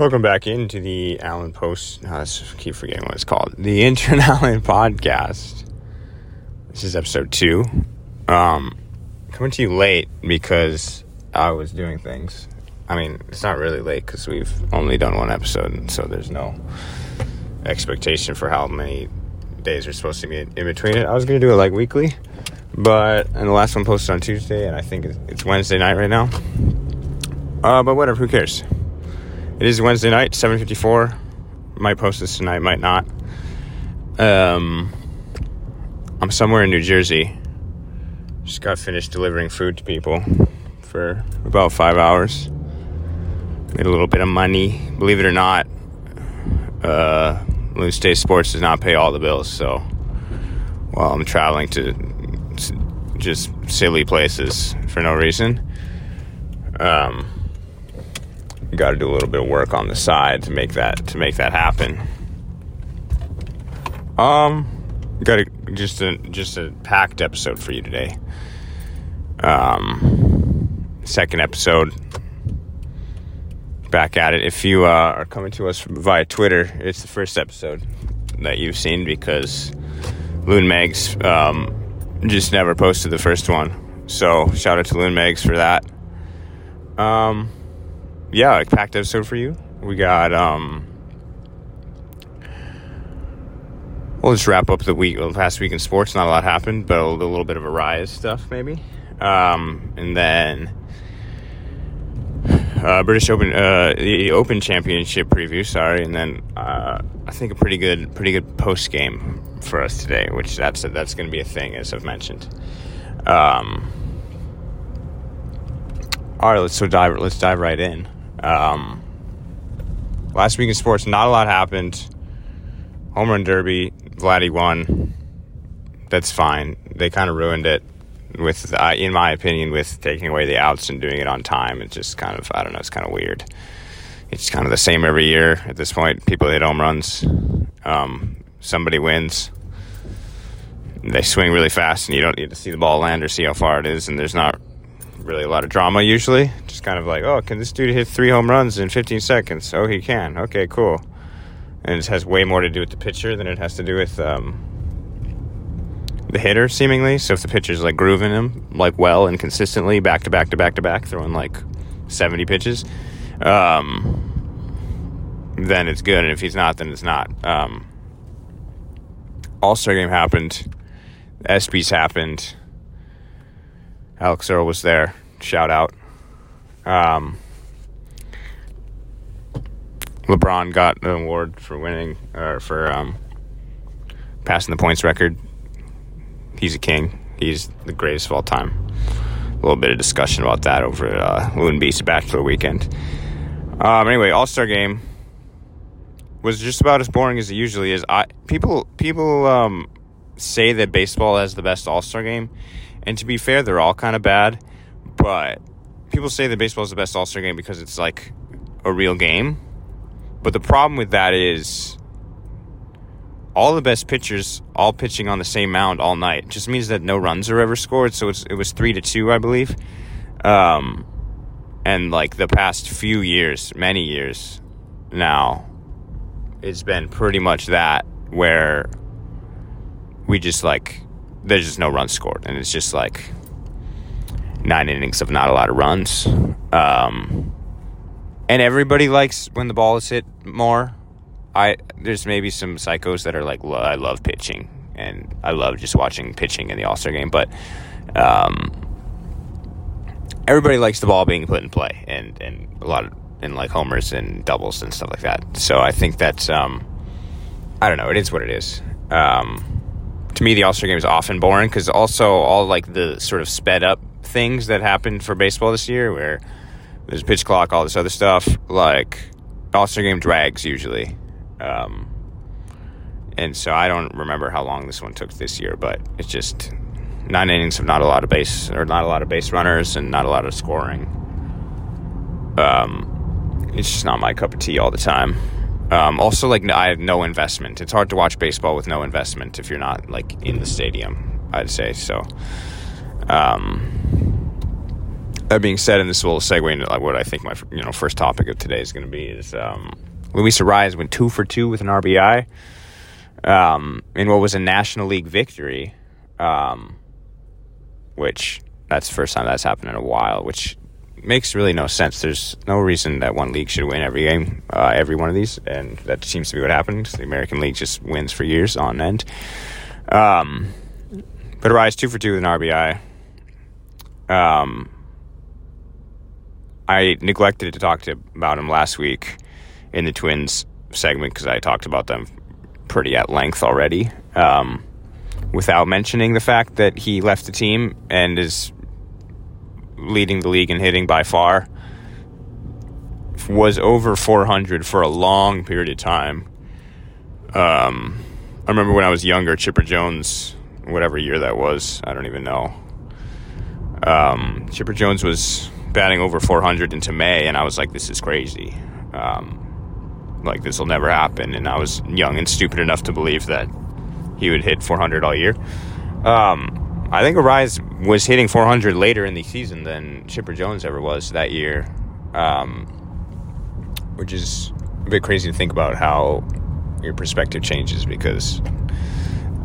Welcome back into the Allen Post. I keep forgetting what it's called. The Intern Allen Podcast. This is episode 2. Coming to you late because I was doing things. I mean, it's not really late because we've only done one episode, and so there's no expectation for how many days are supposed to be in between it. I was going to do it like weekly, and the last one posted on Tuesday, and I think it's Wednesday night right now. But whatever, who cares? It is Wednesday night, 7:54. Might post this tonight, might not. I'm somewhere in New Jersey. Just got finished delivering food to people for about 5 hours. Made a little bit of money. Believe it or not, Loon State Sports does not pay all the bills. So while I'm traveling to just silly places for no reason, got to do a little bit of work on the side to make that happen. Got just a packed episode for you today. Second episode, back at it. If you are coming to us via Twitter, it's the first episode that you've seen because Loon Megs just never posted the first one. So shout out to Loon Megs for that. Yeah, a packed episode for you. We got, we'll just wrap up the week, the past week in sports. Not a lot happened, but a little bit of Arraez stuff, maybe. And then, British Open, the Open Championship preview, sorry. And then, I think a pretty good post game for us today, which that's going to be a thing, as I've mentioned. All right, let's dive right in. Last week in sports, not a lot happened. Home Run Derby, Vladdy won. That's fine. They kind of ruined it with, in my opinion, with taking away the outs and doing it on time. It's just kind of, I don't know, it's kind of weird. It's kind of the same every year at this point. People hit home runs. Somebody wins. They swing really fast, and you don't need to see the ball land or see how far it is, and there's not really a lot of drama usually. Just kind of like, oh, can this dude hit 3 home runs in 15 seconds? Oh, he can. Okay, cool. And it has way more to do with the pitcher than it has to do with the hitter, seemingly. So if the pitcher's like grooving him like well and consistently back to back to back to back, throwing like 70 pitches, then it's good. And if he's not, then it's not. All-Star game happened. ESPYs happened. Alex Earl was there. Shout out. LeBron got an award for winning, or for passing the points record. He's a king. He's the greatest of all time. A little bit of discussion about that over at Loon Beast Bachelor Weekend. Anyway, All-Star Game was just about as boring as it usually is. People say that baseball has the best All-Star Game. And to be fair, they're all kind of bad, but people say that baseball is the best All-Star game because it's like a real game. But the problem with that is all the best pitchers all pitching on the same mound all night. It just means that no runs are ever scored, so it was 3-2, I believe. And like the past few years, many years now, it's been pretty much that where we just like, there's just no runs scored, and it's just like 9 innings of not a lot of runs. And everybody likes when the ball is hit more. There's maybe some psychos that are like, I love pitching, and I love just watching pitching in the All-Star game, but everybody likes the ball being put in play, and a lot of, and like homers and doubles and stuff like that. So I think that's, I don't know, it is what it is. To me, the All-Star game is often boring because also all like the sort of sped up things that happened for baseball this year, where there's a pitch clock, all this other stuff, like All-Star game drags usually. And so I don't remember how long this one took this year, but it's just 9 innings of not a lot of base, or not a lot of base runners, and not a lot of scoring. It's just not my cup of tea all the time. Also, like, I have no investment. It's hard to watch baseball with no investment if you're not, like, in the stadium, I'd say. So, That being said, and this will segue into like what I think my first topic of today is going to be is Luis Arraez went 2 for 2 with an RBI in what was a National League victory, which that's the first time that's happened in a while, which makes really no sense. There's no reason that one league should win every game, every one of these, and that seems to be what happens. The American League just wins for years on end. But Arraez 2 for 2 with an RBI. I neglected to talk about him last week in the Twins segment because I talked about them pretty at length already, without mentioning the fact that he left the team and is leading the league in hitting by far, was over 400 for a long period of time. I remember when I was younger, Chipper Jones, whatever year that was, I don't even know. Chipper Jones was batting over 400 into May, and I was like, this is crazy. Like, this will never happen. And I was young and stupid enough to believe that he would hit 400 all year. I think Arraez was hitting 400 later in the season than Chipper Jones ever was that year, which is a bit crazy to think about how your perspective changes, because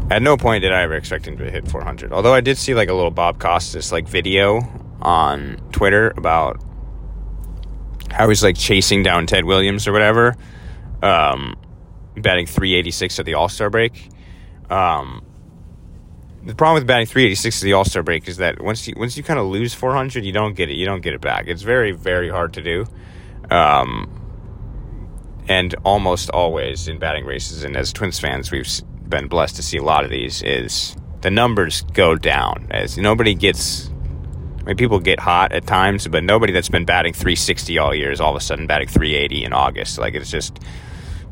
at no point did I ever expect him to hit 400. Although I did see like a little Bob Costas like video on Twitter about how he's like chasing down Ted Williams or whatever, batting 386 at the All-Star break. The problem with batting 386 at the All-Star break is that once you kind of lose 400, you don't get it. You don't get it back. It's very, very hard to do. And almost always in batting races, and as Twins fans, we've been blessed to see a lot of these, is the numbers go down. As nobody gets... I mean, people get hot at times, but nobody that's been batting 360 all year is all of a sudden batting 380 in August. Like, it's just...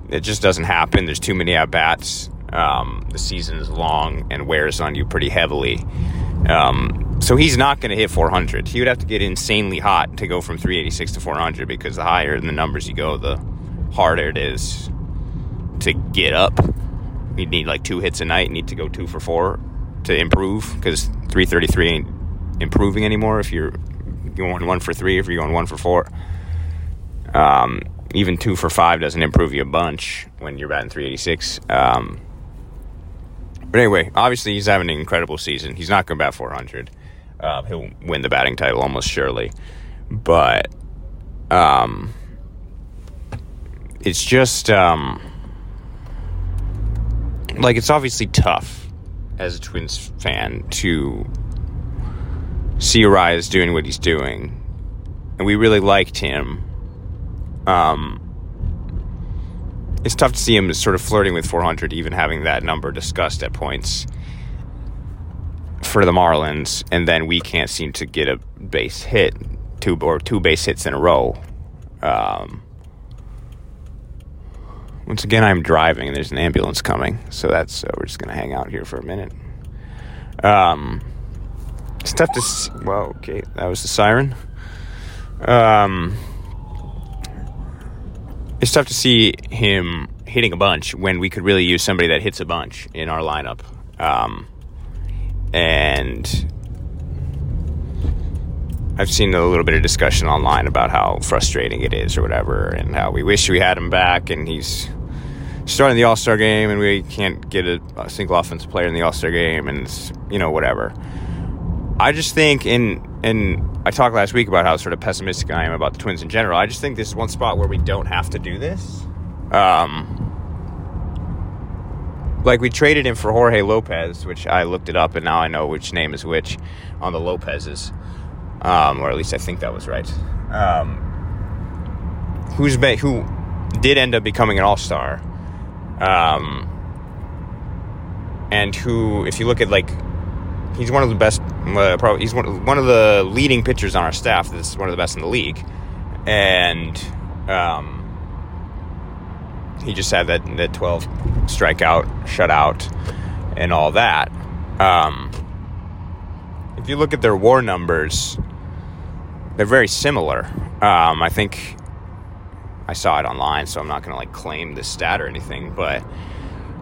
It just doesn't happen. There's too many at-bats. The season is long and wears on you pretty heavily. So he's not going to hit 400. He would have to get insanely hot to go from 386 to 400, because the higher the numbers you go, the harder it is to get up. You'd need like 2 hits a night. You need to go 2 for 4 to improve, because 333 ain't improving anymore if you're going 1 for 3, if you're going 1 for 4. Even 2 for 5 doesn't improve you a bunch when you're batting 386. But anyway, obviously he's having an incredible season. He's not going to bat 400. He'll win the batting title almost surely. But it's just like, it's obviously tough as a Twins fan to see Arraez doing what he's doing. And we really liked him. It's tough to see him sort of flirting with 400, even having that number discussed at points for the Marlins, and then we can't seem to get a base hit, 2 base hits in a row. Once again, I'm driving, and there's an ambulance coming, so that's we're just gonna hang out here for a minute. It's tough to see. Well, okay, that was the siren. It's tough to see him hitting a bunch when we could really use somebody that hits a bunch in our lineup. And I've seen a little bit of discussion online about how frustrating it is or whatever, and how we wish we had him back, and he's starting the All-Star game and we can't get a single offensive player in the All-Star game, and it's, whatever. I just think I talked last week about how sort of pessimistic I am about the Twins in general. I just think this is one spot where we don't have to do this. Like, we traded him for Jorge Lopez, which I looked it up, and now I know which name is which on the Lopez's, or at least I think that was right, who did end up becoming an all-star, and who, if you look at, like, he's one of the best, probably he's one of the leading pitchers on our staff. That's one of the best in the league, and he just had that 12 strikeout shutout and all that. If you look at their WAR numbers, they're very similar. I think I saw it online, so I'm not going to like claim this stat or anything, but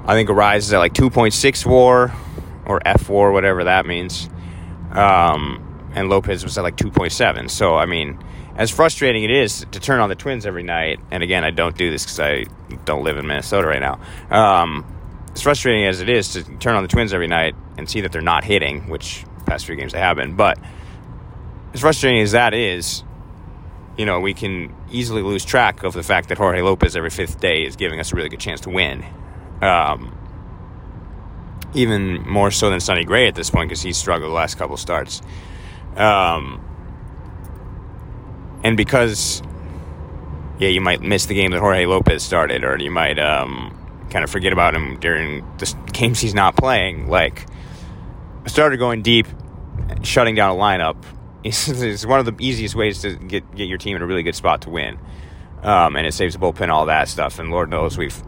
I think Arraez is at like 2.6 WAR. Or F4, whatever that means. and Lopez was at like 2.7. So, I mean, as frustrating it is to turn on the Twins every night, and again, I don't do this because I don't live in Minnesota right now. As frustrating as it is to turn on the Twins every night and see that they're not hitting, which the past few games they have been, but as frustrating as that is, you know, we can easily lose track of the fact that Jorge Lopez every fifth day is giving us a really good chance to win. Even more so than Sonny Gray at this point, because he's struggled the last couple starts. And because, yeah, you might miss the game that Jorge Lopez started, or you might kind of forget about him during the games he's not playing. Like, a starter going deep, shutting down a lineup, is one of the easiest ways to get your team in a really good spot to win. And it saves the bullpen, all that stuff. And Lord knows we've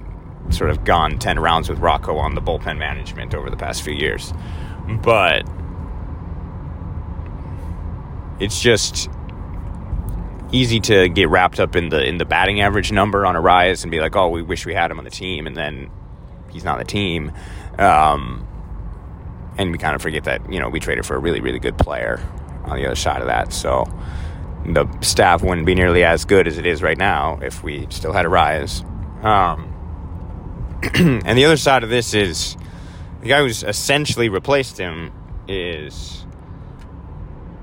sort of gone 10 rounds with Rocco on the bullpen management over the past few years. But it's just easy to get wrapped up in the batting average number on Arraez and be like, oh, we wish we had him on the team, and then he's not on the team. And we kind of forget that, you know, we traded for a really, really good player on the other side of that. So the staff wouldn't be nearly as good as it is right now if we still had Arraez. And the other side of this is the guy who's essentially replaced him is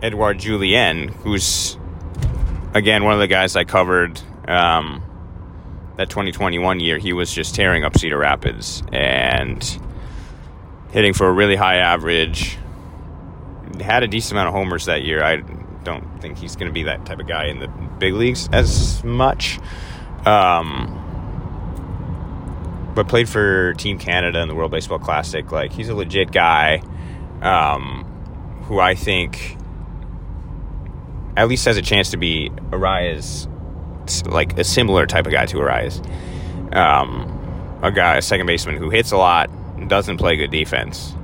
Edouard Julien, who's, again, one of the guys I covered that 2021 year. He was just tearing up Cedar Rapids and hitting for a really high average. Had a decent amount of homers that year. I don't think he's going to be that type of guy in the big leagues as much. But played for Team Canada in the World Baseball Classic. Like, he's a legit guy who I think at least has a chance to be Arraez, like a similar type of guy to Arraez. A guy, a second baseman who hits a lot, doesn't play good defense,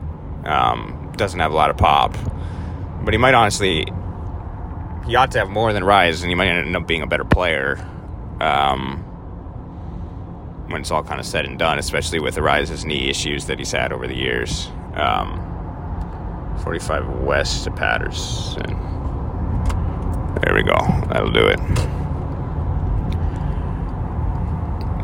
doesn't have a lot of pop. But he might honestly, he ought to have more than Arraez, and he might end up being a better player when it's all kind of said and done, especially with Arraez's knee issues that he's had over the years. 45 West to Patterson. There we go. That'll do it.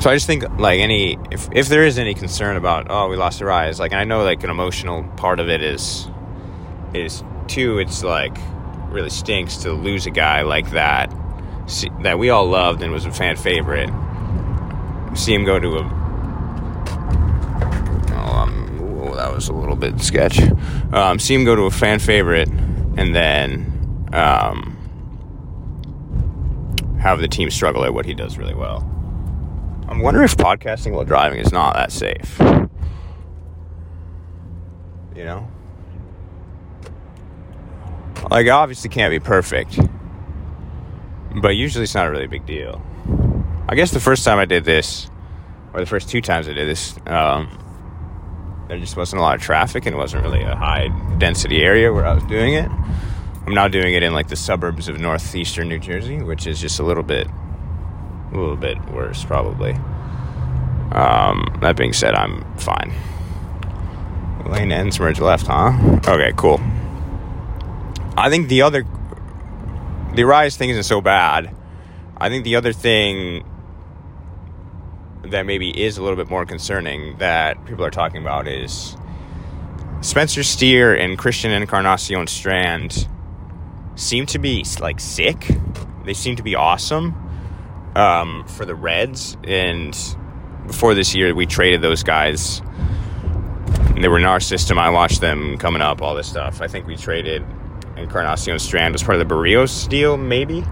So I just think, like, any, if there is any concern about, oh, we lost Arraez, like, and I know, like, an emotional part of it is too, it's like really stinks to lose a guy like that, that we all loved and was a fan favorite. See him go to a, that was a little bit sketch. See him go to a fan favorite, and then have the team struggle at what he does really well. I'm wondering if podcasting while driving is not that safe. You know? Like, obviously can't be perfect, but usually it's not a really big deal. I guess the first time I did this, or the first two times I did this, there just wasn't a lot of traffic, and it wasn't really a high-density area where I was doing it. I'm now doing it in, like, the suburbs of northeastern New Jersey, which is just a little bit worse, probably. That being said, I'm fine. Lane ends, merge left, huh? Okay, cool. I think the Arraez thing isn't so bad. I think the other thing that maybe is a little bit more concerning that people are talking about is Spencer Steer and Christian Encarnacion Strand seem to be, like, sick. They seem to be awesome for the Reds. And before this year, we traded those guys. They were in our system. I watched them coming up, all this stuff. I think we traded Encarnacion Strand as part of the Barrios deal, maybe.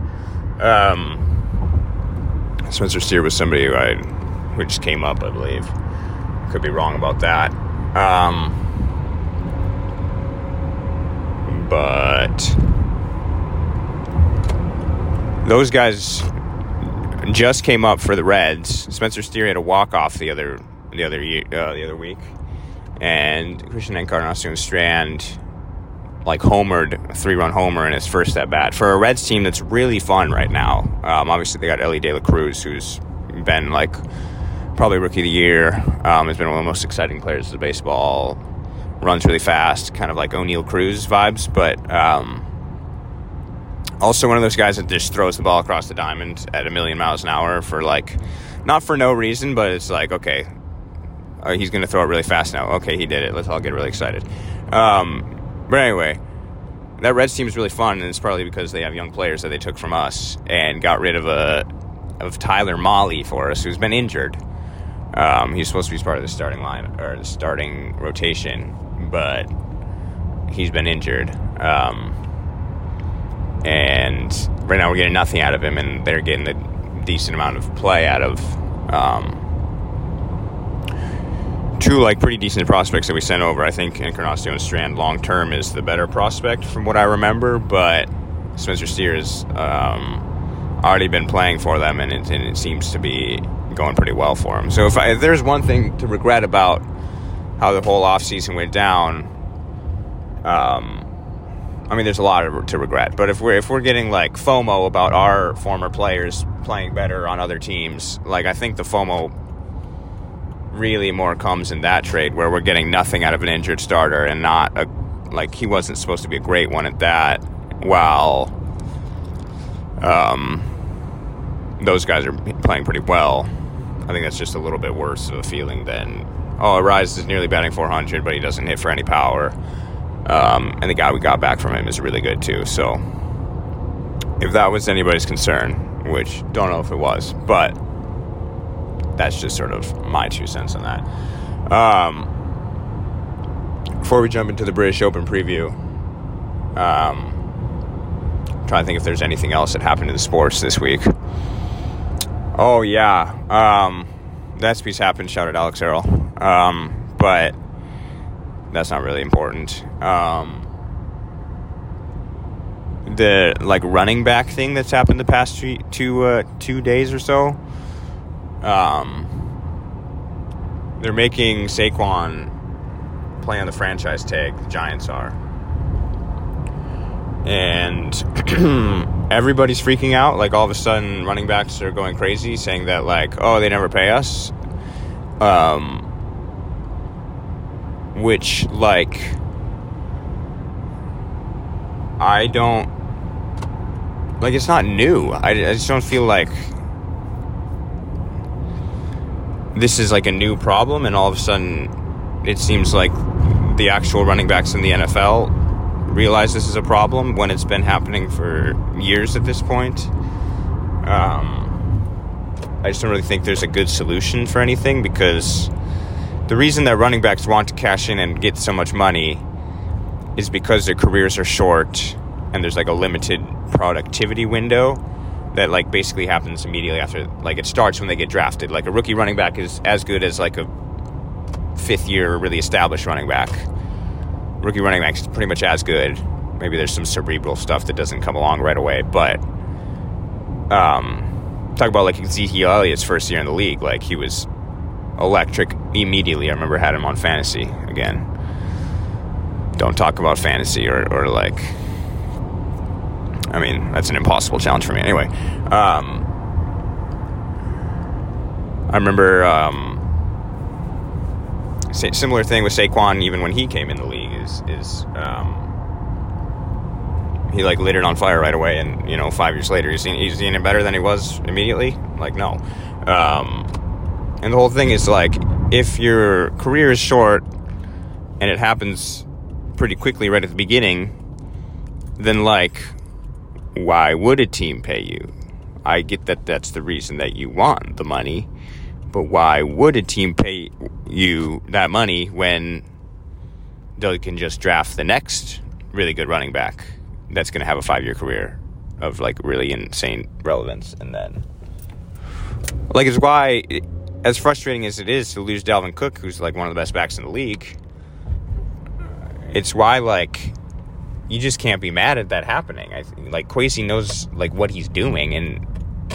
Spencer Steer was somebody who just came up, I believe. Could be wrong about that. But those guys just came up for the Reds. Spencer Steer had a walk-off the other week, and Christian Encarnacion Strand, like, homered, a three-run homer in his first at-bat for a Reds team that's really fun right now. Obviously, they got Ellie De La Cruz, who's been, like, probably Rookie of the Year, has been one of the most exciting players of baseball, runs really fast, kind of like O'Neal Cruz vibes, but Also one of those guys that just throws the ball across the diamond at a million miles an hour for, like, not for no reason, but it's like, okay, he's going to throw it really fast now. Okay, he did it. Let's all get really excited. But anyway, that Reds team is really fun, and it's probably because they have young players that they took from us and got rid of Tyler Molly for us, who's been injured. He's supposed to be part of the starting line or the starting rotation, but he's been injured. And right now we're getting nothing out of him, and they're getting a decent amount of play out of two, like, pretty decent prospects that we sent over. I think Encarnacion Strand long-term is the better prospect from what I remember, but Spencer Steer has already been playing for them, and it seems to be going pretty well for him. So if there's one thing to regret about how the whole offseason went down, I mean, there's a lot to regret, but if we're getting, like, FOMO about our former players playing better on other teams, like, I think the FOMO really more comes in that trade where we're getting nothing out of an injured starter, and not a, like, he wasn't supposed to be a great one at that, while those guys are playing pretty well. I think that's just a little bit worse of a feeling than, oh, Arraez is nearly batting 400, but he doesn't hit for any power. And the guy we got back from him is really good too. So if that was anybody's concern, which don't know if it was, but that's just sort of my 2 cents on that. Before we jump into the British Open preview, I'm trying to think if there's anything else that happened in the sports this week. Oh yeah, that speech happened. Shout out Alex Earl. But that's not really important. The, like, running back thing that's happened the past two days or so. They're making Saquon play on the franchise tag. The Giants are, and everybody's freaking out. Like, all of a sudden, running backs are going crazy, saying that, like, oh, they never pay us. Which, like, I don't, like, it's not new. I just don't feel like this is, like, a new problem, and all of a sudden it seems like the actual running backs in the NFL realize this is a problem when it's been happening for years at this point. I just don't really think there's a good solution for anything, because the reason that running backs want to cash in and get so much money is because their careers are short, and there's, like, a limited productivity window that, like, basically happens immediately after, like, it starts when they get drafted. Like, a rookie running back is as good as, like, a fifth-year really established running back. Rookie running back is pretty much as good. Maybe there's some cerebral stuff that doesn't come along right away, but talk about, like, Ezekiel Elliott's first year in the league. Like, he was electric immediately. I remember had him on fantasy. Again, don't talk about fantasy or like, I mean, that's an impossible challenge for me. Anyway, I remember similar thing with Saquon. Even when he came in the league, he, like, lit it on fire right away, and, you know, 5 years later he's seen it better than he was immediately. Like, no. And the whole thing is, like, if your career is short and it happens pretty quickly right at the beginning, then, like, why would a team pay you? I get that that's the reason that you want the money, but why would a team pay you that money when they can just draft the next really good running back that's going to have a 5-year career of, like, really insane relevance? And then, like, it's why... as frustrating as it is to lose Dalvin Cook, who's, like, one of the best backs in the league, it's why, like, you just can't be mad at that happening. I think, like, Kwesi knows, like, what he's doing, and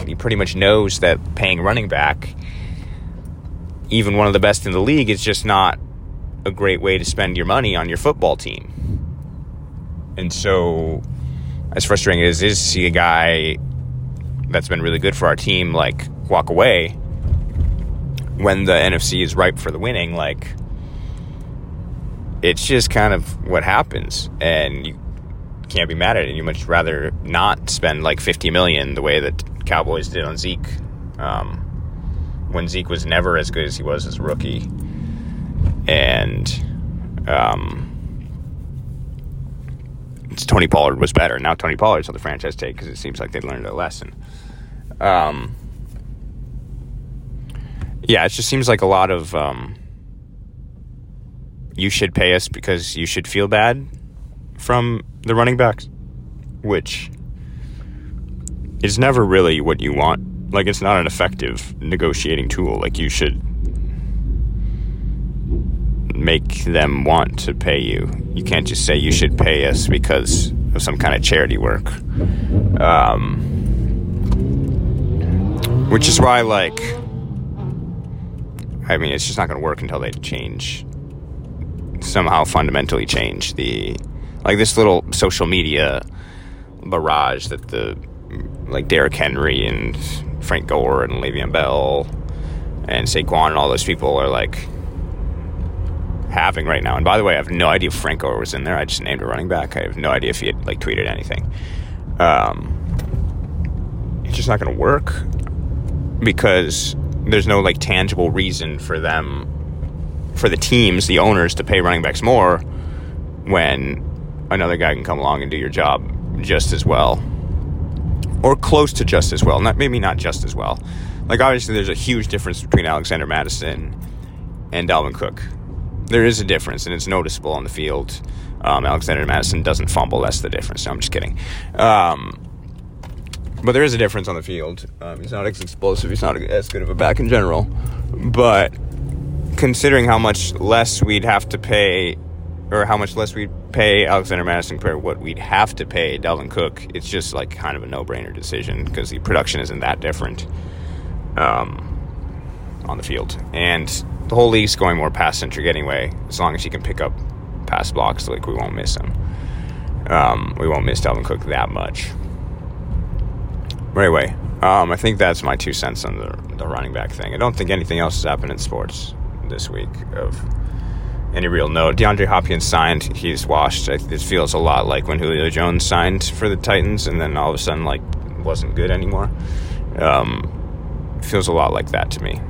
he pretty much knows that paying running back, even one of the best in the league, is just not a great way to spend your money on your football team. And so, as frustrating as it is to see a guy that's been really good for our team, like, walk away when the NFC is ripe for the winning, like, it's just kind of what happens, and you can't be mad at it. And you much rather not spend like $50 million the way that Cowboys did on Zeke, when Zeke was never as good as he was as a rookie. And Tony Pollard was better. Now Tony Pollard's on the franchise tag because it seems like they learned a lesson. Yeah, it just seems like a lot of you should pay us because you should feel bad from the running backs, which is never really what you want. Like, it's not an effective negotiating tool. Like, you should make them want to pay you. You can't just say you should pay us because of some kind of charity work. Which is why, like, I mean, it's just not going to work until they change, somehow fundamentally change the, like, this little social media barrage that the, like, Derrick Henry and Frank Gore and Le'Veon Bell and Saquon and all those people are, like, having right now. And by the way, I have no idea if Frank Gore was in there. I just named a running back. I have no idea if he had, like, tweeted anything. It's just not going to work because there's no, like, tangible reason for them, for the teams, the owners, to pay running backs more when another guy can come along and do your job just as well, or close to just as well. Not, maybe not just as well. Like, obviously, there's a huge difference between Alexander Madison and Dalvin Cook. There is a difference, and it's noticeable on the field. Alexander Madison doesn't fumble. That's the difference. No, I'm just kidding. But there is a difference on the field. He's not as explosive. He's not as good of a back in general. But considering how much less we'd have to pay, or how much less we'd pay Alexander Madison compared to what we'd have to pay Dalvin Cook, it's just like kind of a no-brainer decision because the production isn't that different on the field. And the whole league's going more pass-centric anyway, as long as he can pick up pass blocks. Like, we won't miss him. We won't miss Dalvin Cook that much. But anyway, I think that's my 2 cents on the running back thing. I don't think anything else has happened in sports this week of any real note. DeAndre Hopkins signed. He's washed. It feels a lot like when Julio Jones signed for the Titans and then all of a sudden, like, wasn't good anymore. It feels a lot like that to me.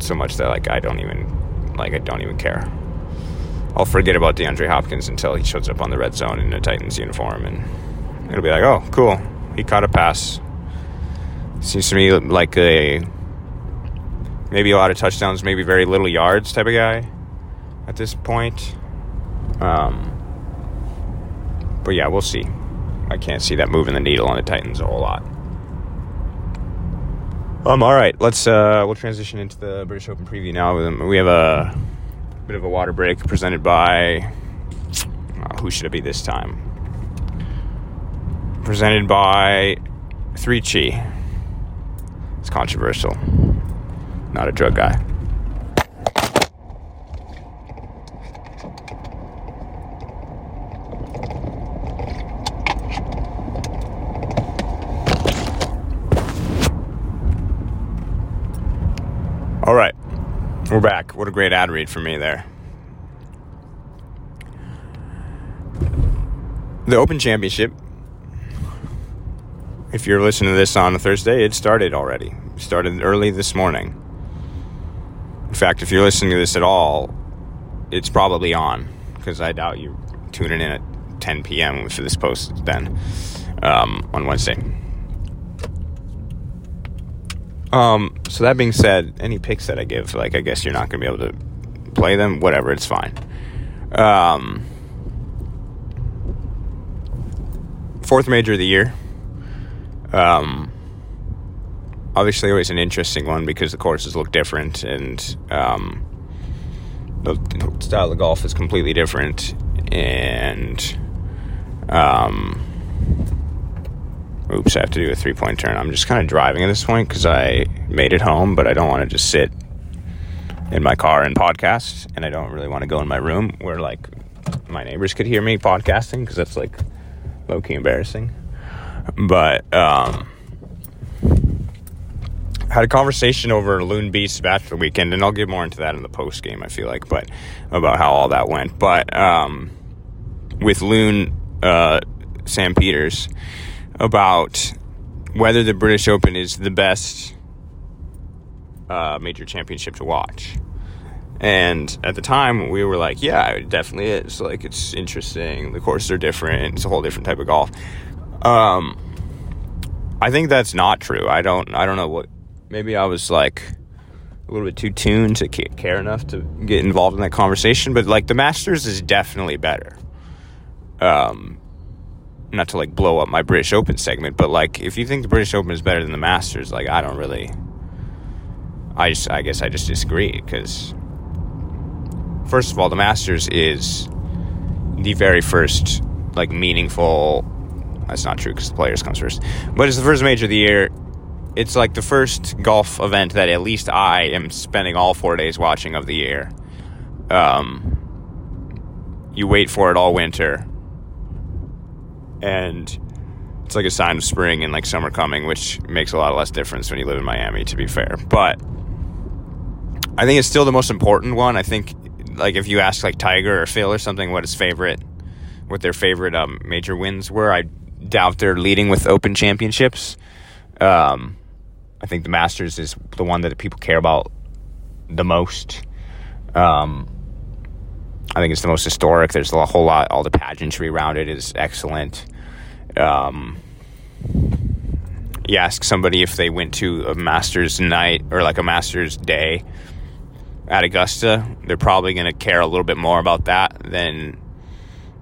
So much that, like, I don't even care. I'll forget about DeAndre Hopkins until he shows up on the red zone in a Titans uniform, and it'll be like, oh, cool. He caught a pass. Seems to me like maybe a lot of touchdowns, maybe very little yards type of guy at this point. But yeah, we'll see. I can't see that moving the needle on the Titans a whole lot. All right, let's we'll transition into the British Open preview now. We have a bit of a water break presented by who should it be this time? Presented by 3Chi. It's controversial. Not a drug guy. All right. We're back. What a great ad read for me there. The Open Championship. If you're listening to this on a Thursday, it started already. It started early this morning. In fact, if you're listening to this at all, it's probably on, because I doubt you're tuning in at 10 p.m. for this post then on Wednesday. So that being said, any picks that I give, like, I guess you're not going to be able to play them. Whatever, it's fine. 4th major of the year. Obviously always an interesting one because the courses look different and the style of golf is completely different, and oops, I have to do a three-point turn. I'm just kind of driving at this point because I made it home, but I don't want to just sit in my car and podcast, and I don't really want to go in my room where, like, my neighbors could hear me podcasting because that's, like, low-key embarrassing. But had a conversation over Loon Beast's Bachelor Weekend, and I'll get more into that in the post game, I feel like, but about how all that went. But with Loon Sam Peters about whether the British Open is the best major championship to watch. And at the time, we were like, yeah, it definitely is. Like, it's interesting. The courses are different. It's a whole different type of golf. I think that's not true. I don't know what... Maybe I was, like, a little bit too tuned to care enough to get involved in that conversation. But, like, the Masters is definitely better. Not to, like, blow up my British Open segment. But, like, if you think the British Open is better than the Masters, like, I don't really... I guess I just disagree, because... First of all, the Masters is the very first, like, meaningful... That's not true, because the Players comes first. But it's the first major of the year. It's, like, the first golf event that at least I am spending all 4 days watching of the year. You wait for it all winter. And it's, like, a sign of spring and, like, summer coming, which makes a lot less difference when you live in Miami, to be fair. But I think it's still the most important one. I think... Like, if you ask, like, Tiger or Phil or something what their favorite major wins were, I doubt they're leading with Open Championships. I think the Masters is the one that people care about the most. I think it's the most historic. There's a whole lot. All the pageantry around it is excellent. You ask somebody if they went to a Masters night or, like, a Masters day at Augusta, they're probably going to care a little bit more about that than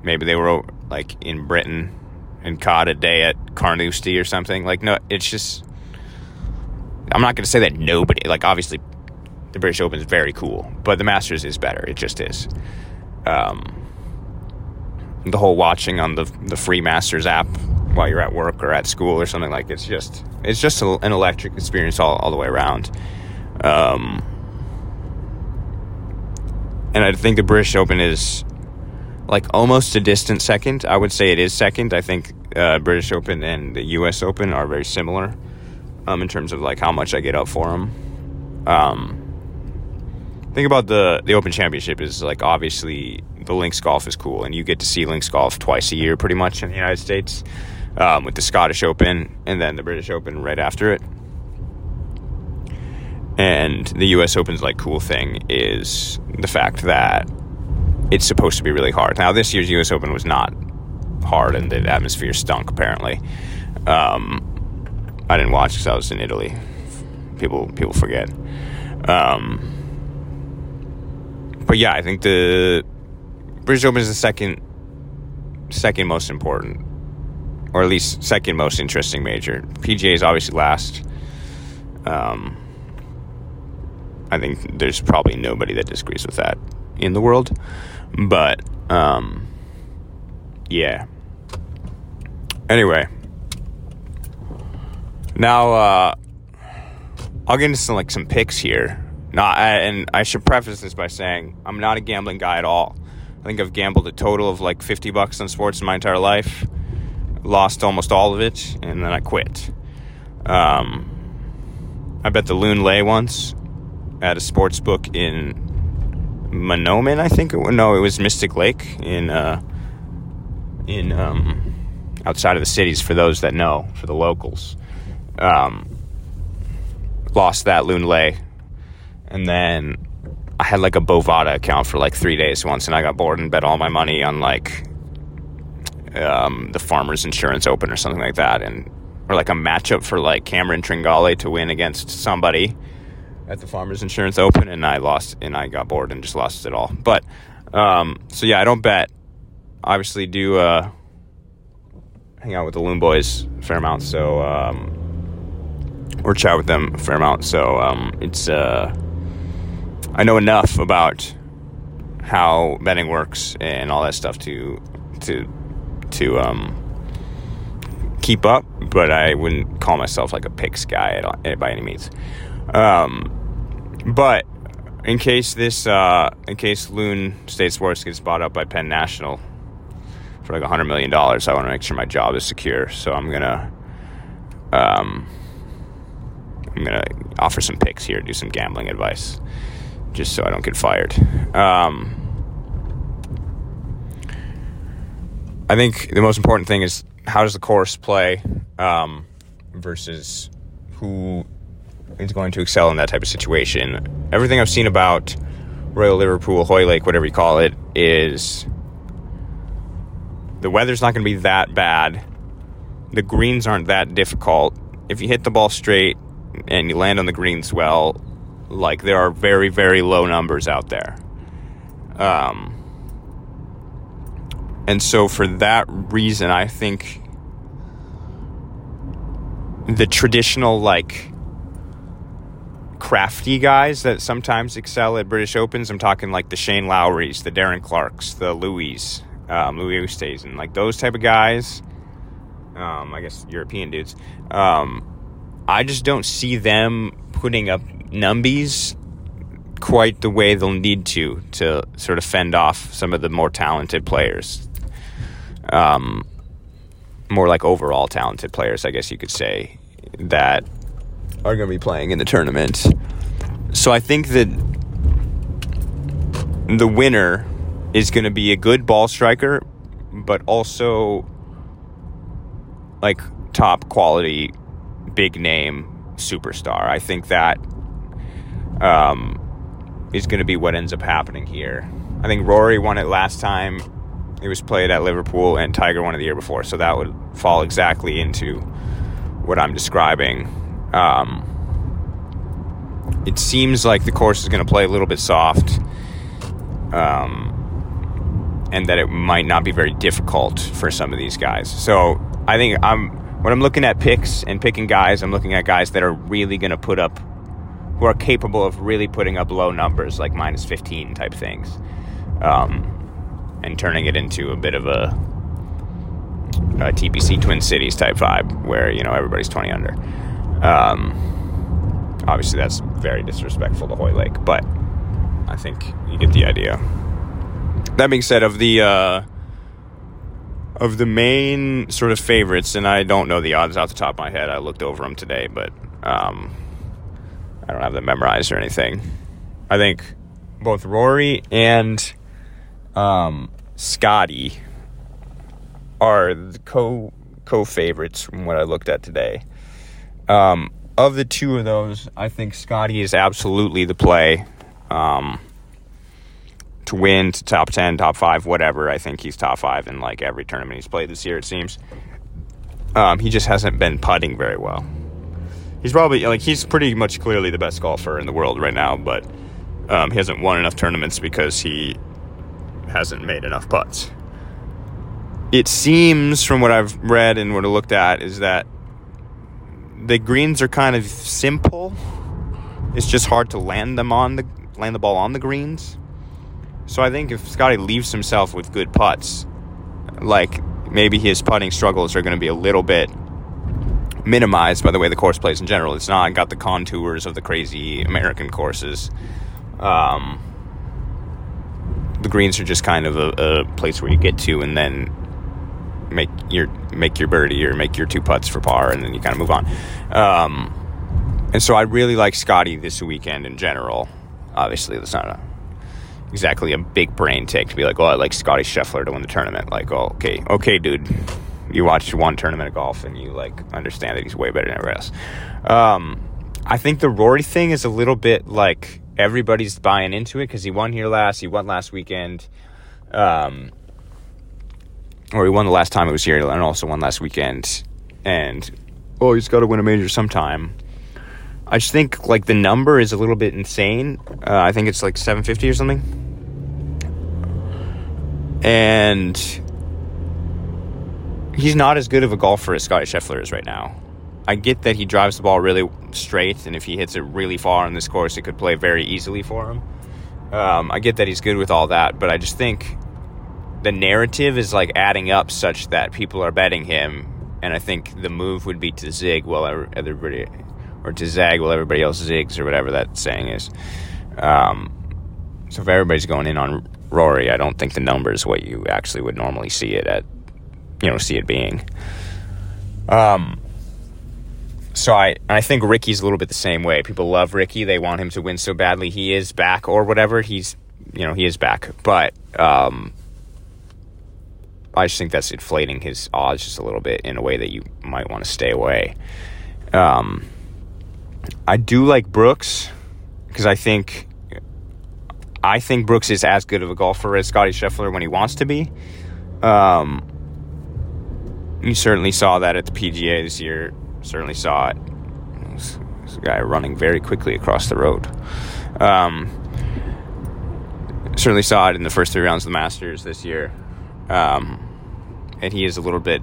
maybe they were, like, in Britain and caught a day at Carnoustie or something. Like, no, it's just... I'm not going to say that nobody... Like, obviously, the British Open is very cool, but the Masters is better. It just is. The whole watching on the free Masters app while you're at work or at school or something, like, it's just an electric experience all the way around. And I think the British Open is, like, almost a distant second. I would say it is second. I think British Open and the U.S. Open are very similar in terms of, like, how much I get up for them. Think about the Open Championship is, like, obviously the links golf is cool. And you get to see links golf twice a year pretty much in the United States with the Scottish Open and then the British Open right after it. And the U.S. Open's, like, cool thing is the fact that it's supposed to be really hard. Now, this year's U.S. Open was not hard, and the atmosphere stunk, apparently. I didn't watch because I was in Italy. People forget. But, yeah, I think the British Open is the second most important, or at least second most interesting major. PGA is obviously last. I think there's probably nobody that disagrees with that in the world. But, yeah. Anyway. Now, I'll get into some, like, some picks here. And I should preface this by saying I'm not a gambling guy at all. I think I've gambled a total of, like, $50 on sports in my entire life. Lost almost all of it. And then I quit. I bet the Loon Lay once. At a sports book in Monoman, I think. No, it was Mystic Lake in outside of the cities. For those that know, for the locals, lost that Loon Lay, and then I had, like, a Bovada account for, like, 3 days once, and I got bored and bet all my money on, like, the Farmers Insurance Open or something like that, and or, like, a matchup for, like, Cameron Tringale to win against somebody at the Farmers Insurance Open, and I lost, and I got bored and just lost it all. But, so yeah, I don't bet. Obviously do, hang out with the Loon Boys a fair amount, so, or chat with them a fair amount, so, it's, I know enough about how betting works and all that stuff to keep up, but I wouldn't call myself, like, a picks guy by any means. But in case Loon State Sports gets bought up by Penn National for, like, $100 million, I want to make sure my job is secure. So I'm gonna offer some picks here, do some gambling advice, just so I don't get fired. I think the most important thing is how does the course play versus who is going to excel in that type of situation. Everything I've seen about Royal Liverpool, Hoylake, whatever you call it, is the weather's not going to be that bad. The greens aren't that difficult. If you hit the ball straight and you land on the greens well, like, there are very, very low numbers out there. And so for that reason, I think the traditional, like, crafty guys that sometimes excel at British Opens, I'm talking like the Shane Lowrys, the Darren Clarks, the Louis, Louis Oosthuizen, like those type of guys, I guess European dudes, I just don't see them putting up numbies quite the way they'll need to sort of fend off some of the more talented players, more like overall talented players, I guess you could say, that are going to be playing in the tournament. So I think that the winner is going to be a good ball striker, but also like top quality, big name superstar. I think that is going to be what ends up happening here. I think Rory won it last time it was played at Liverpool, and Tiger won it the year before, so that would fall exactly into what I'm describing. It seems like the course is going to play a little bit soft, and that it might not be very difficult for some of these guys. So I think when I'm looking at picks and picking guys, I'm looking at guys that are really going to put up, who are capable of really putting up low numbers, like minus 15 type things, and turning it into a bit of a TPC Twin Cities type vibe where, you know, everybody's 20 under. Obviously that's very disrespectful to Hoylake, but I think you get the idea. That being said, of the main sort of favorites, and I don't know the odds off the top of my head, I looked over them today, but I don't have them memorized or anything. I think both Rory and Scotty are the co-favorites from what I looked at today. Of the two of those, I think Scotty is absolutely the play to win, to top 10, top 5, whatever. I think he's top 5 in like every tournament he's played this year, it seems. He just hasn't been putting very well. He's probably, like, he's pretty much clearly the best golfer in the world right now, but he hasn't won enough tournaments because he hasn't made enough putts. It seems, from what I've read and what I looked at, is that the greens are kind of simple. It's just hard to land the ball on the greens. So I think if Scotty leaves himself with good putts, like, maybe his putting struggles are going to be a little bit minimized by the way the course plays in general. It's not got the contours of the crazy American courses. The greens are just kind of a place where you get to and then make your birdie or make your two putts for par, and then you kind of move on. And so I really like Scotty this weekend in general. Obviously, that's not exactly a big brain take to be like, oh, I like Scotty Scheffler to win the tournament. Like, oh, okay, dude. You watched one tournament of golf and you, like, understand that he's way better than everybody else. I think the Rory thing is a little bit like everybody's buying into it because he won last weekend. Or he won the last time it was here and also won last weekend. And, oh, he's got to win a major sometime. I just think, like, the number is a little bit insane. I think it's, like, 750 or something. And he's not as good of a golfer as Scotty Scheffler is right now. I get that he drives the ball really straight, and if he hits it really far on this course, it could play very easily for him. I get that he's good with all that, but I just think the narrative is, like, adding up such that people are betting him, and I think the move would be to zag while everybody else zigs, or whatever that saying is. So if everybody's going in on Rory, I don't think the number is what you actually would normally see it at, you know, see it being. So I think Rickie's a little bit the same way. People love Rickie. They want him to win so badly. He is back or whatever. He is back. But I just think that's inflating his odds just a little bit in a way that you might want to stay away. I do like Brooks because I think Brooks is as good of a golfer as Scotty Scheffler when he wants to be. You certainly saw that at the PGA this year. Certainly saw it. There's a guy running very quickly across the road. Certainly saw it in the first three rounds of the Masters this year. And he is a little bit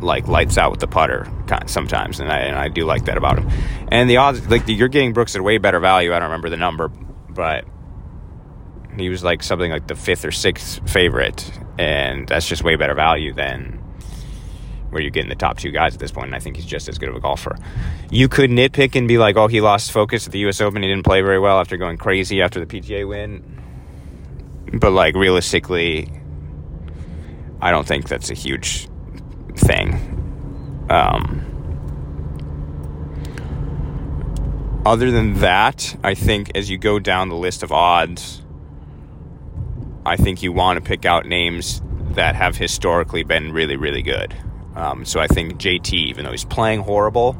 like lights out with the putter sometimes, and I do like that about him. And the odds, like you're getting Brooks at way better value. I don't remember the number, but he was like something like the fifth or sixth favorite, and that's just way better value than where you're getting the top two guys at this point. And I think he's just as good of a golfer. You could nitpick and be like, oh, he lost focus at the U.S. Open. He didn't play very well after going crazy after the PGA win. But like realistically, I don't think that's a huge thing. Other than that, I think as you go down the list of odds, I think you want to pick out names that have historically been really, really good. So I think JT, even though he's playing horrible,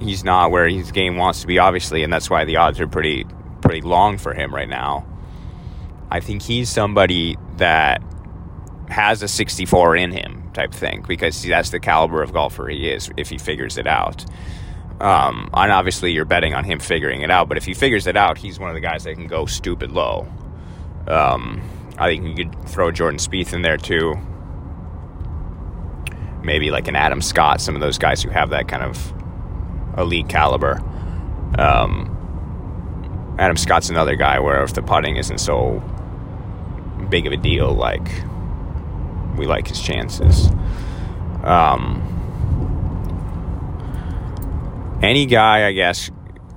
he's not where his game wants to be, obviously, and that's why the odds are pretty long for him right now. I think he's somebody that has a 64 in him type thing, because that's the caliber of golfer he is if he figures it out. And obviously you're betting on him figuring it out, but if he figures it out, he's one of the guys that can go stupid low. I think you could throw Jordan Spieth in there too. Maybe like an Adam Scott, some of those guys who have that kind of elite caliber. Adam Scott's another guy where if the putting isn't so big of a deal, like, we like his chances. Any guy, I guess,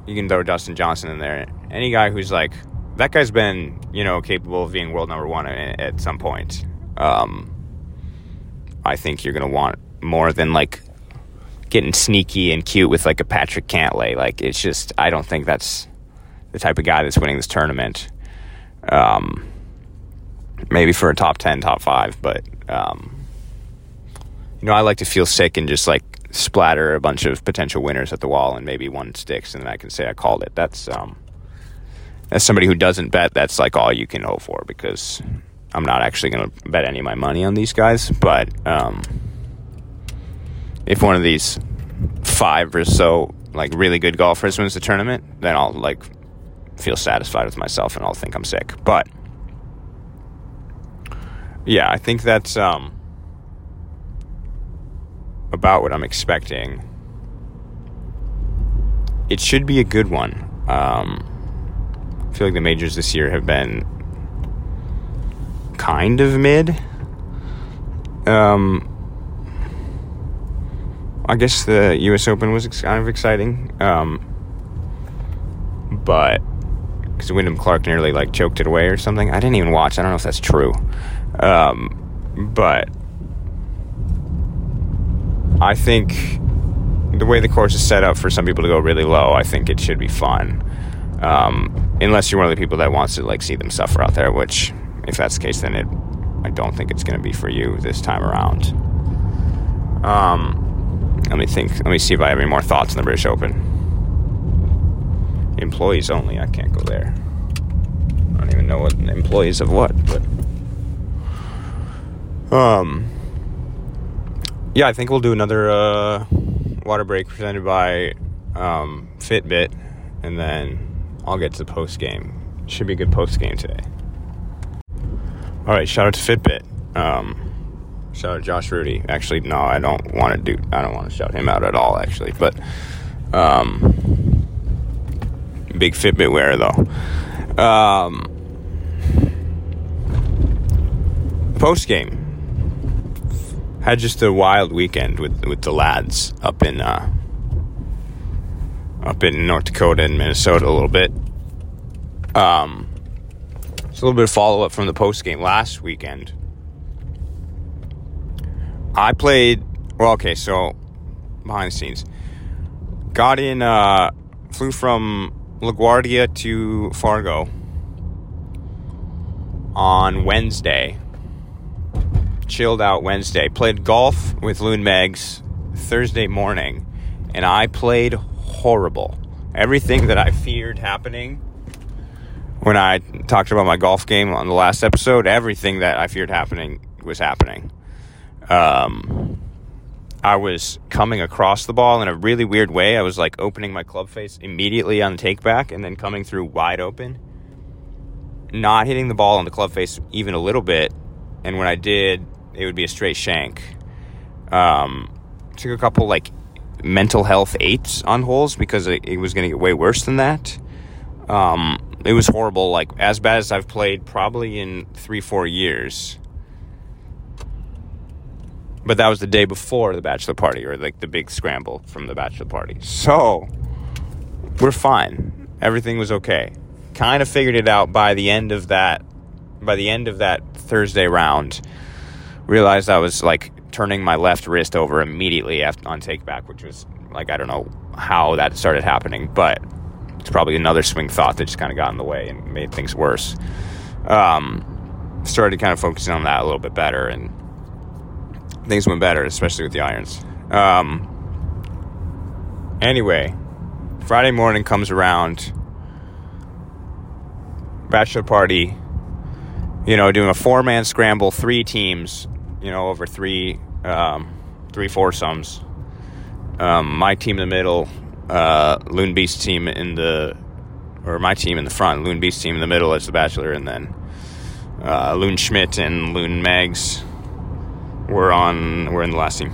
you can throw Dustin Johnson in there. Any guy who's like, that guy's been, capable of being world number one at some point. I think you're going to want more than, like, getting sneaky and cute with, like, a Patrick Cantlay. Like, it's just, I don't think that's the type of guy that's winning this tournament. Maybe for a top 10, top 5, but I like to feel sick and just like splatter a bunch of potential winners at the wall, and maybe one sticks and then I can say I called it. That's somebody who doesn't bet. That's like all you can hope for, because I'm not actually going to bet any of my money on these guys, but if one of these five or so like really good golfers wins the tournament, then I'll like feel satisfied with myself and I'll think I'm sick. But yeah, I think that's about what I'm expecting. It should be a good one. I feel like the majors this year have been kind of mid. I guess the U.S. Open was kind of exciting, but because Wyndham Clark nearly like choked it away or something. I didn't even watch. I don't know if that's true. But I think the way the course is set up for some people to go really low, I think it should be fun. Unless you're one of the people that wants to like see them suffer out there, which if that's the case, then I don't think it's going to be for you this time around. Let me think. Let me see if I have any more thoughts on the British Open. Employees only. I can't go there. I don't even know what employees of what, but yeah, I think we'll do another water break presented by Fitbit, and then I'll get to the post game. Should be a good post game today. All right, shout out to Fitbit. Shout out to Josh Rudy. Actually, no, I don't want to shout him out at all. Actually, but big Fitbit wearer though. Post game. Had just a wild weekend with the lads up in North Dakota and Minnesota a little bit. It's a little bit of follow up from the post game last weekend. I played well. Okay, so behind the scenes, got in. Flew from LaGuardia to Fargo on Wednesday. Chilled out Wednesday. Played golf with Loon Megs Thursday morning, and I played horrible. Everything that I feared happening when I talked about my golf game on the last episode, everything that I feared happening was happening. I was coming across the ball in a really weird way. I was like opening my club face immediately on take back and then coming through wide open, not hitting the ball on the club face even a little bit. And when I did, it would be a straight shank. Took a couple like mental health eights on holes because it was going to get way worse than that. It was horrible, like as bad as I've played probably in 3-4 years. But that was the day before the bachelor party, or like the big scramble from the bachelor party. So we're fine. Everything was okay. Kind of figured it out by the end of that. By the end of that Thursday round, realized I was like turning my left wrist over immediately on take back, which was like, I don't know how that started happening, but it's probably another swing thought that just kind of got in the way and made things worse. Started kind of focusing on that a little bit better, and things went better, especially with the irons. Anyway, Friday morning comes around, bachelor party, you know, doing a 4-man scramble, 3 teams, you know, over 3 foursomes. My team in the middle, Loon Beast team in the, or my team in the front, Loon Beast team in the middle as the bachelor, and then Loon Schmidt and Loon Megs were in the last team,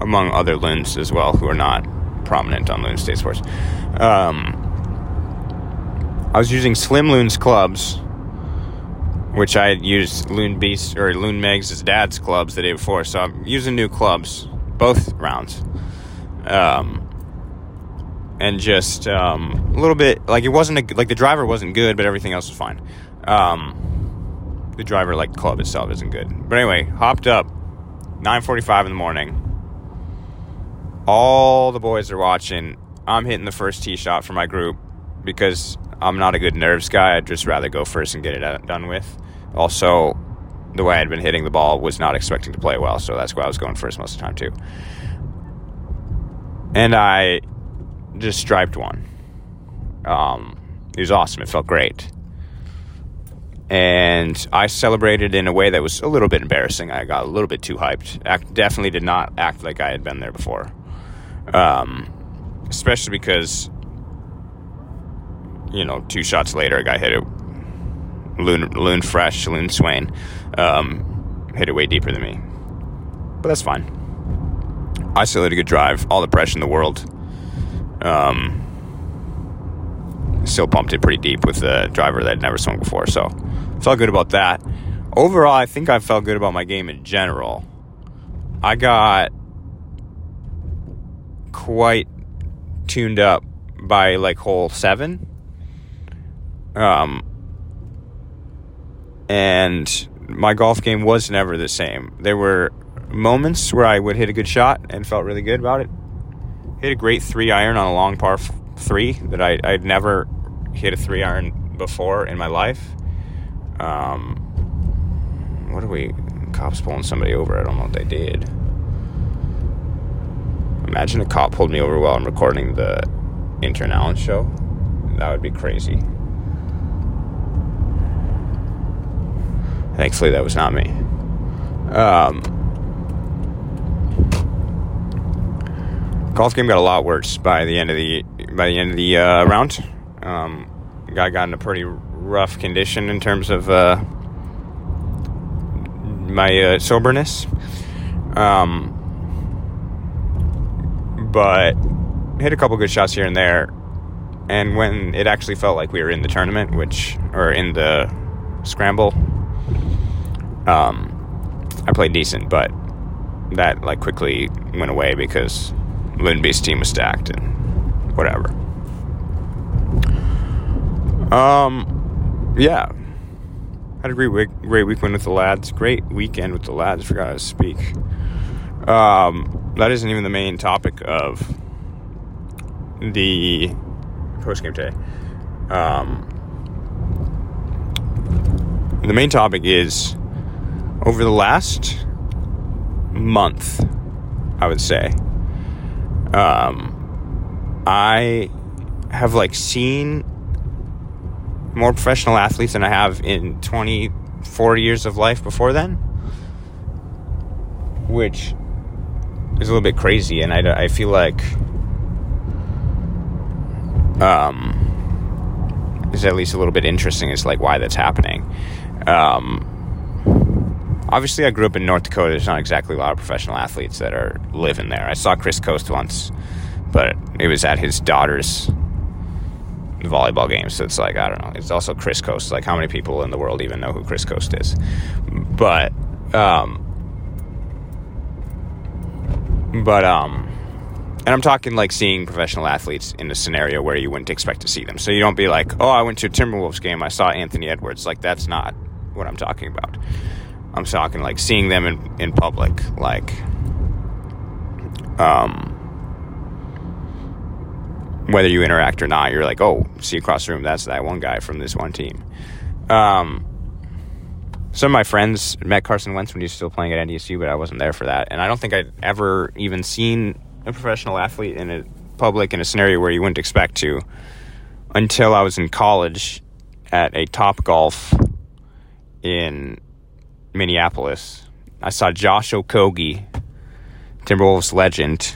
among other Loons as well who are not prominent on Loon State Sports. I was using Slim Loon's clubs, which I had used Loon Beast or Loon Megs' dad's clubs the day before, so I'm using new clubs both rounds. And just a little bit, like it wasn't like the driver wasn't good, but everything else was fine. The driver, like the club itself, isn't good. But anyway, hopped up 9:45 in the morning. All the boys are watching. I'm hitting the first tee shot for my group because I'm not a good nerves guy. I'd just rather go first and get it done with. Also, the way I'd been hitting the ball was not expecting to play well, so that's why I was going first most of the time too. And I just striped one. It was awesome. It felt great. And I celebrated in a way that was a little bit embarrassing. I got a little bit too hyped. Definitely did not act like I had been there before. Especially because, you know, 2 shots later, a guy hit it. Loon Fresh, Loon Swain. Hit it way deeper than me. But that's fine. I still had a good drive. All the pressure in the world. Still pumped it pretty deep with a driver that I'd never swung before. So, felt good about that. Overall, I think I felt good about my game in general. I got quite tuned up by, like, hole 7. And my golf game was never the same. There were moments where I would hit a good shot and felt really good about it. Hit a great 3-iron on a long par 3 that I'd never hit a 3-iron before in my life. What are we? Cops pulling somebody over. I don't know what they did. Imagine a cop pulled me over while I'm recording the Intern Allen show. That would be crazy. Thankfully, that was not me. Golf game got a lot worse by the end of the round. Guy got in a pretty rough condition in terms of my soberness, but hit a couple good shots here and there. And when it actually felt like we were in the tournament, or in the scramble, I played decent, but that like quickly went away because Loon Beast team was stacked and whatever. Yeah. Had a great weekend with the lads. I forgot how to speak. That isn't even the main topic of the post-game today. The main topic is, over the last month, I would say, I have seen more professional athletes than I have in 24 years of life before then, which is a little bit crazy. And I feel like is at least a little bit interesting as why that's happening. Obviously, I grew up in North Dakota. There's not exactly a lot of professional athletes that are living there. I saw Chris Coast once, but it was at his daughter's volleyball game. So it's I don't know. It's also Chris Coast. How many people in the world even know who Chris Coast is? And I'm talking seeing professional athletes in a scenario where you wouldn't expect to see them. So you don't be oh, I went to a Timberwolves game. I saw Anthony Edwards. That's not what I'm talking about. I'm talking seeing them in public, whether you interact or not, you're oh, see across the room, that's that one guy from this one team. Some of my friends met Carson Wentz when he was still playing at NDSU, but I wasn't there for that. And I don't think I'd ever even seen a professional athlete in a public in a scenario where you wouldn't expect to until I was in college at a Topgolf in Minneapolis. I saw Josh Okogie, Timberwolves legend,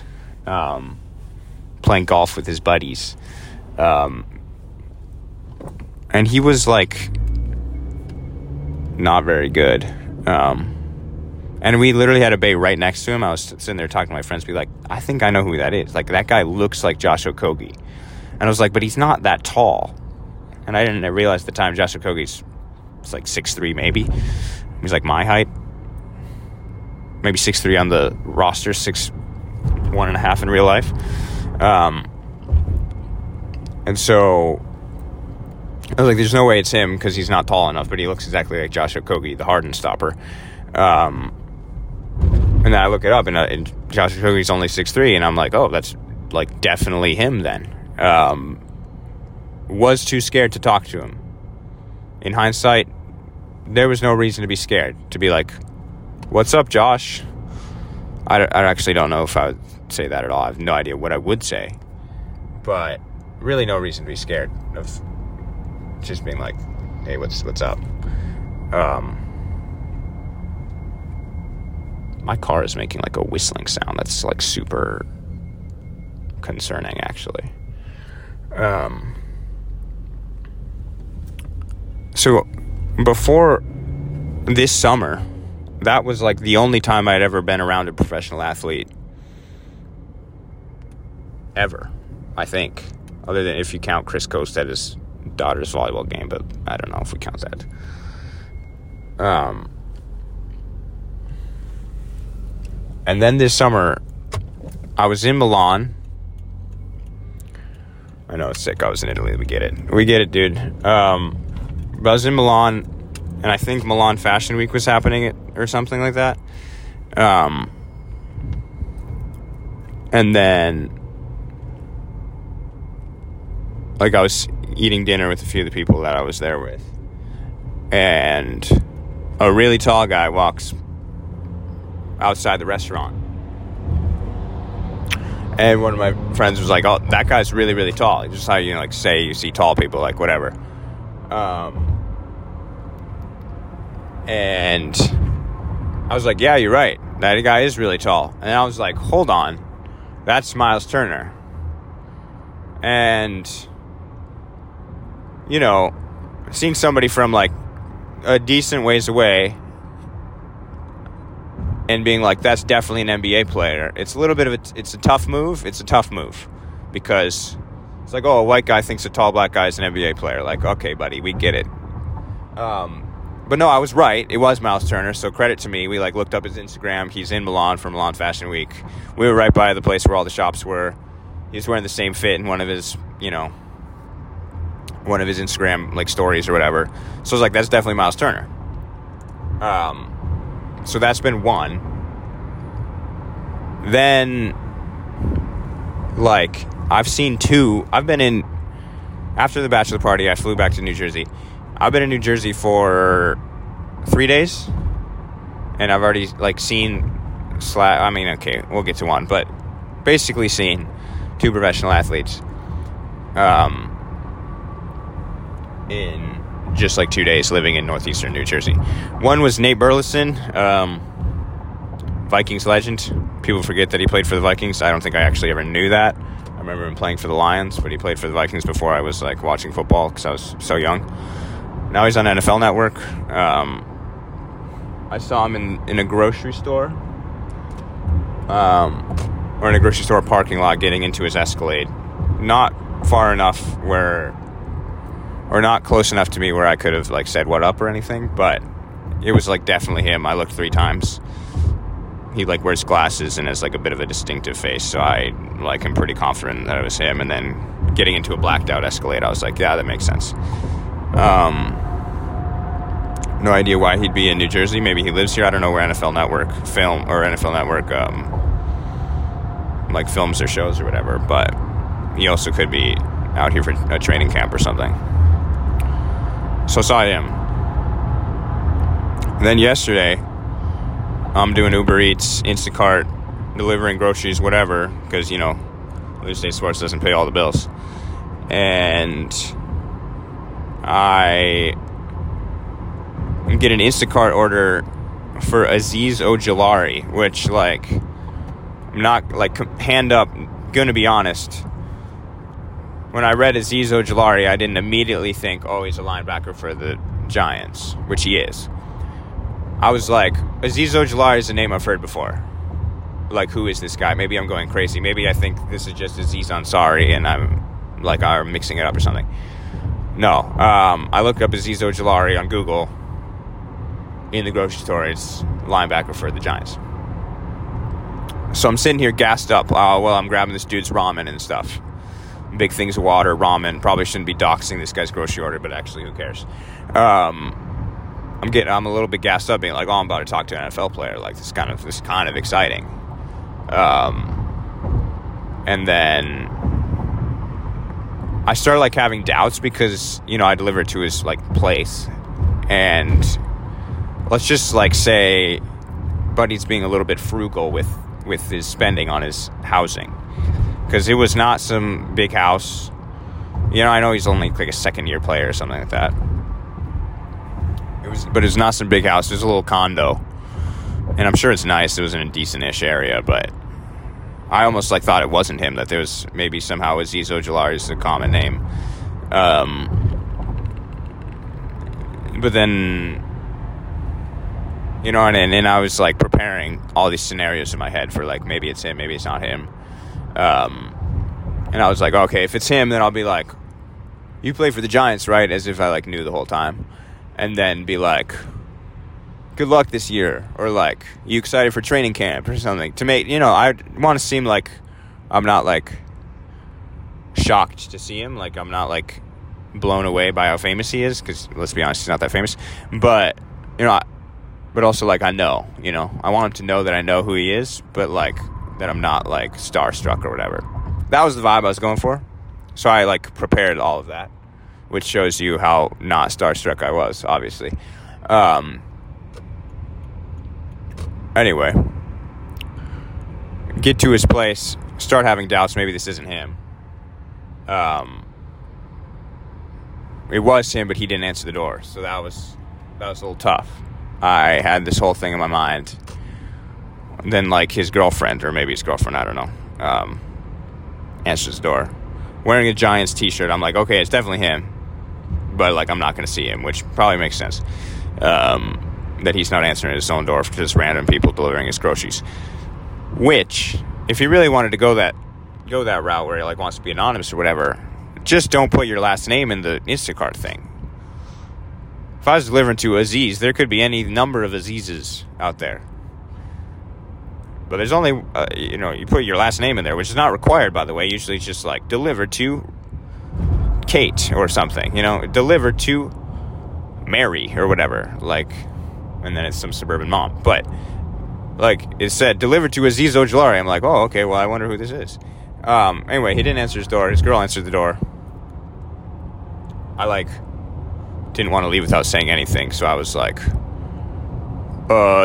playing golf with his buddies. And he was not very good. And we literally had a bay right next to him. I was sitting there talking to my friends, be I think I know who that is. That guy looks like Josh Okogie. And I was but he's not that tall. And I didn't realize at the time Josh Okogie's 6'3", maybe. He's my height. Maybe 6'3" on the roster, 6'1.5" in real life. And so I was there's no way it's him because he's not tall enough, but he looks exactly like Josh Okogie, the Harden stopper. And then I look it up, and Josh Okogie's only 6'3", and I'm oh, that's definitely him then. Was too scared to talk to him. In hindsight, there was no reason to be scared, to be what's up, Josh? I actually don't know if I would say that at all. I have no idea what I would say, but really no reason to be scared of just being hey, what's up? My car is making a whistling sound. That's super concerning, actually. So before this summer, that was the only time I'd ever been around a professional athlete ever, I think, other than if you count Chris Coast at his daughter's volleyball game, but I don't know if we count that. And then this summer I was in Milan. I know it's sick. I was in Italy. We get it, dude. But I was in Milan, and I think Milan Fashion Week was happening or something like that. And then, I was eating dinner with a few of the people that I was there with, and a really tall guy walks outside the restaurant. And one of my friends was oh, that guy's really, really tall. Just how you say you see tall people, whatever. And I was yeah, you're right. That guy is really tall. And I was hold on. That's Myles Turner. And, seeing somebody from, a decent ways away and being that's definitely an NBA player, it's a little bit of it's a tough move. It's a tough move because it's oh, a white guy thinks a tall black guy is an NBA player. Okay, buddy, we get it. But no, I was right. It was Myles Turner, so credit to me. We, looked up his Instagram. He's in Milan for Milan Fashion Week. We were right by the place where all the shops were. He was wearing the same fit in one of his Instagram, stories or whatever. So I was that's definitely Myles Turner. So that's been one. Then, I've seen two. I've been in, after the bachelor party, I flew back to New Jersey. I've been in New Jersey for 3 days, and I've already seen I mean, okay, we'll get to one, but basically seen two professional athletes in just 2 days living in northeastern New Jersey. One was Nate Burleson, Vikings legend. People forget that he played for the Vikings. I don't think I actually ever knew that. I remember him playing for the Lions, but he played for the Vikings before I was watching football because I was so young. Now he's on NFL Network. I saw him in a grocery store, or in a grocery store parking lot, getting into his Escalade. Not far enough where, or not close enough to me where I could have said what up or anything, but it was definitely him. I looked 3 times. He wears glasses and has a bit of a distinctive face, so I am pretty confident that it was him. And then getting into a blacked out Escalade, I was yeah, that makes sense. No idea why he'd be in New Jersey. Maybe he lives here. I don't know where NFL Network film or NFL Network films their shows or whatever, but he also could be out here for a training camp or something. So I saw him. And then yesterday, I'm doing Uber Eats, Instacart, delivering groceries, whatever, because, Louis State Sports doesn't pay all the bills. And I get an Instacart order for Azeez Ojulari, which, I'm not, hand up, going to be honest. When I read Azeez Ojulari, I didn't immediately think, oh, he's a linebacker for the Giants, which he is. I was Azeez Ojulari is a name I've heard before. Who is this guy? Maybe I'm going crazy. Maybe I think this is just Aziz Ansari and I'm mixing it up or something. No. I looked up Azeez Ojulari on Google in the grocery store. It's linebacker for the Giants. So I'm sitting here gassed up. I'm grabbing this dude's ramen and stuff. Big things of water, ramen. Probably shouldn't be doxing this guy's grocery order, but actually, who cares? I'm a little bit gassed up, being I'm about to talk to an NFL player. This is kind of exciting. And then I started having doubts because I delivered to his place, and let's just say, Buddy's being a little bit frugal with his spending on his housing, because it was not some big house. I know he's only a second year player or something like that. But it's not some big house. It was a little condo, and I'm sure it's nice. It was in a decent-ish area, but I almost thought it wasn't him. That there was maybe somehow Azeez Ojulari is a common name. But then and I was preparing all these scenarios in my head for maybe it's him, maybe it's not him. And I was okay, if it's him, then I'll be you play for the Giants, right? As if I knew the whole time. And then be good luck this year, or you excited for training camp or something, to make, I want to seem I'm not shocked to see him, I'm not blown away by how famous he is, because let's be honest, he's not that famous, but but also I know, I want him to know that I know who he is, but that I'm not starstruck or whatever. That was the vibe I was going for, so I prepared all of that, which shows you how not starstruck I was, obviously. Anyway, get to his place, start having doubts, maybe this isn't him. It was him, but he didn't answer the door, so that was a little tough. I had this whole thing in my mind. And then, his girlfriend, or maybe his girlfriend, I don't know, answers the door. Wearing a Giants t-shirt, I'm okay, it's definitely him. But, I'm not going to see him, which probably makes sense. That he's not answering his own door for just random people delivering his groceries. Which, if he really wanted to go that route where he, wants to be anonymous or whatever, just don't put your last name in the Instacart thing. If I was delivering to Aziz, there could be any number of Azizes out there. But there's only, you put your last name in there, which is not required, by the way. Usually it's just, deliver to Kate or something, deliver to Mary or whatever, and then it's some suburban mom. But, it said, deliver to Azeez Ojulari. I'm oh, okay, well, I wonder who this is. Anyway, he didn't answer his door. His girl answered the door. I, didn't want to leave without saying anything, so I was,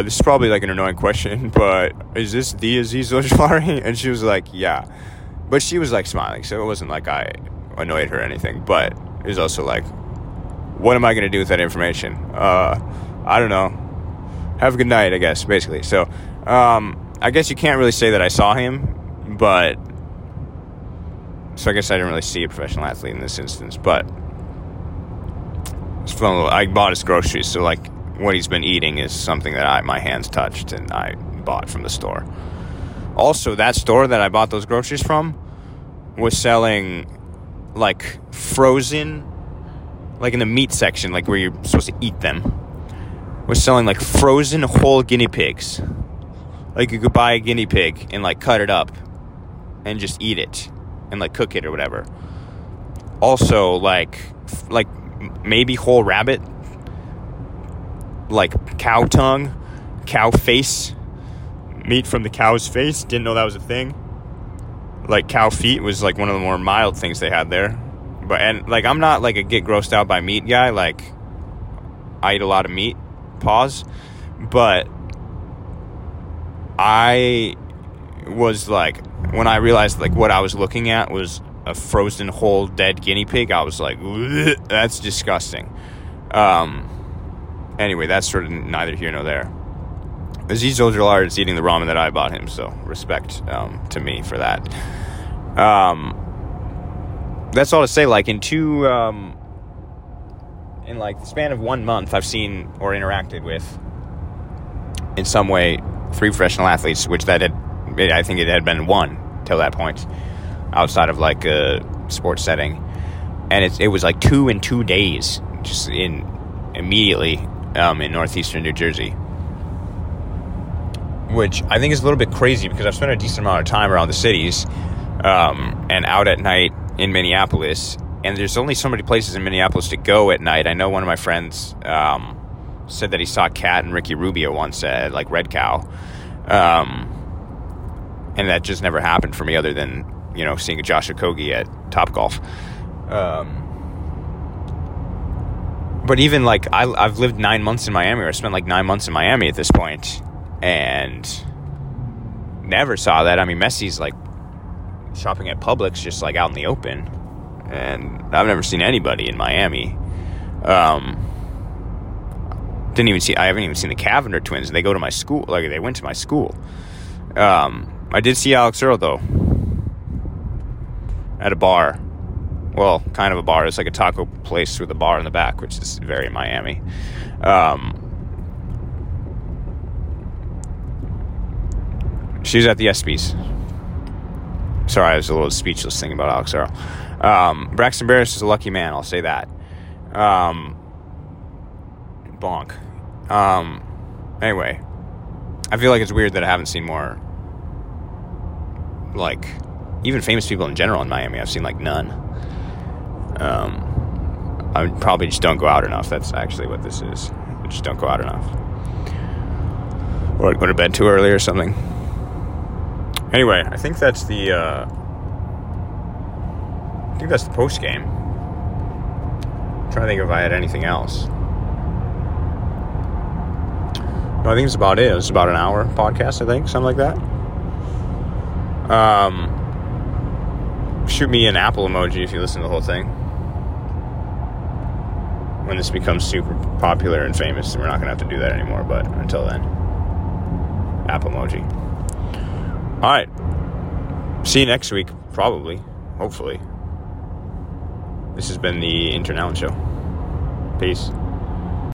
this is probably like an annoying question, but is this the Azeez Ojulari? And she was like, yeah. But she was like smiling, so it wasn't like I annoyed her or anything. But it was also like, what am I going to do with that information? I don't know. Have a good night, I guess, basically. So I guess you can't really say that I saw him, but... So I guess I didn't really see a professional athlete in this instance, but... It's fun. I bought his groceries, so like what he's been eating is something that my hands touched and I bought from the store. Also, that store that I bought those groceries from was selling like frozen, like in the meat section, like where you're supposed to eat them, was selling like frozen whole guinea pigs. Like you could buy a guinea pig and like cut it up and just eat it and like cook it or whatever. Also, like maybe whole rabbit, like cow tongue, cow face, meat from the cow's face. Didn't know that was a thing. Like cow feet was like one of the more mild things they had there. But and like I'm not like a get grossed out by meat guy. Like I eat a lot of meat. Pause. But I was like, when I realized like what I was looking at was a frozen whole dead guinea pig, I was like, that's disgusting. Anyway, that's sort of neither here nor there. Azeez Ojulari is eating the ramen that I bought him, so respect to me for that. That's all to say, like, in like the span of 1 month, I've seen or interacted with, in some way, 3 professional athletes, which I think it had been one till that point, outside of like a sports setting. And it was like 2 in 2 days, just immediately in northeastern New Jersey, which I think is a little bit crazy because I've spent a decent amount of time around the cities and out at night in Minneapolis, and there's only so many places in Minneapolis to go at night. I know one of my friends said that he saw Cat and Ricky Rubio once at like Red Cow, and that just never happened for me other than, you know, seeing Josh Okogie at Topgolf. But even like I've lived 9 months in Miami, or I spent like 9 months in Miami at this point, and never saw that. I mean, Messi's like shopping at Publix just like out in the open, and I've never seen anybody in Miami. I haven't even seen the Cavender twins. They go to my school. Like they went to my school. I did see Alex Earl though, at a bar. Well, kind of a bar. It's like a taco place with a bar in the back, which is very Miami. She was at the ESPYs. Sorry, I was a little speechless thinking about Alex Earl. Braxton Barris is a lucky man, I'll say that. Bonk. Anyway, I feel like it's weird that I haven't seen more, like, even famous people in general in Miami. I've seen, like, none. I probably just don't go out enough. That's actually what this is. I just don't go out enough. Or go to bed too early or something. Anyway, I think that's the... I think that's the post game. I'm trying to think if I had anything else. No, I think it's about it. It's about an hour podcast, I think, something like that. Shoot me an Apple emoji if you listen to the whole thing. When this becomes super popular and famous, we're not going to have to do that anymore, but until then, Apple emoji. All right. See you next week, probably, hopefully. This has been the Internalin Show. Peace.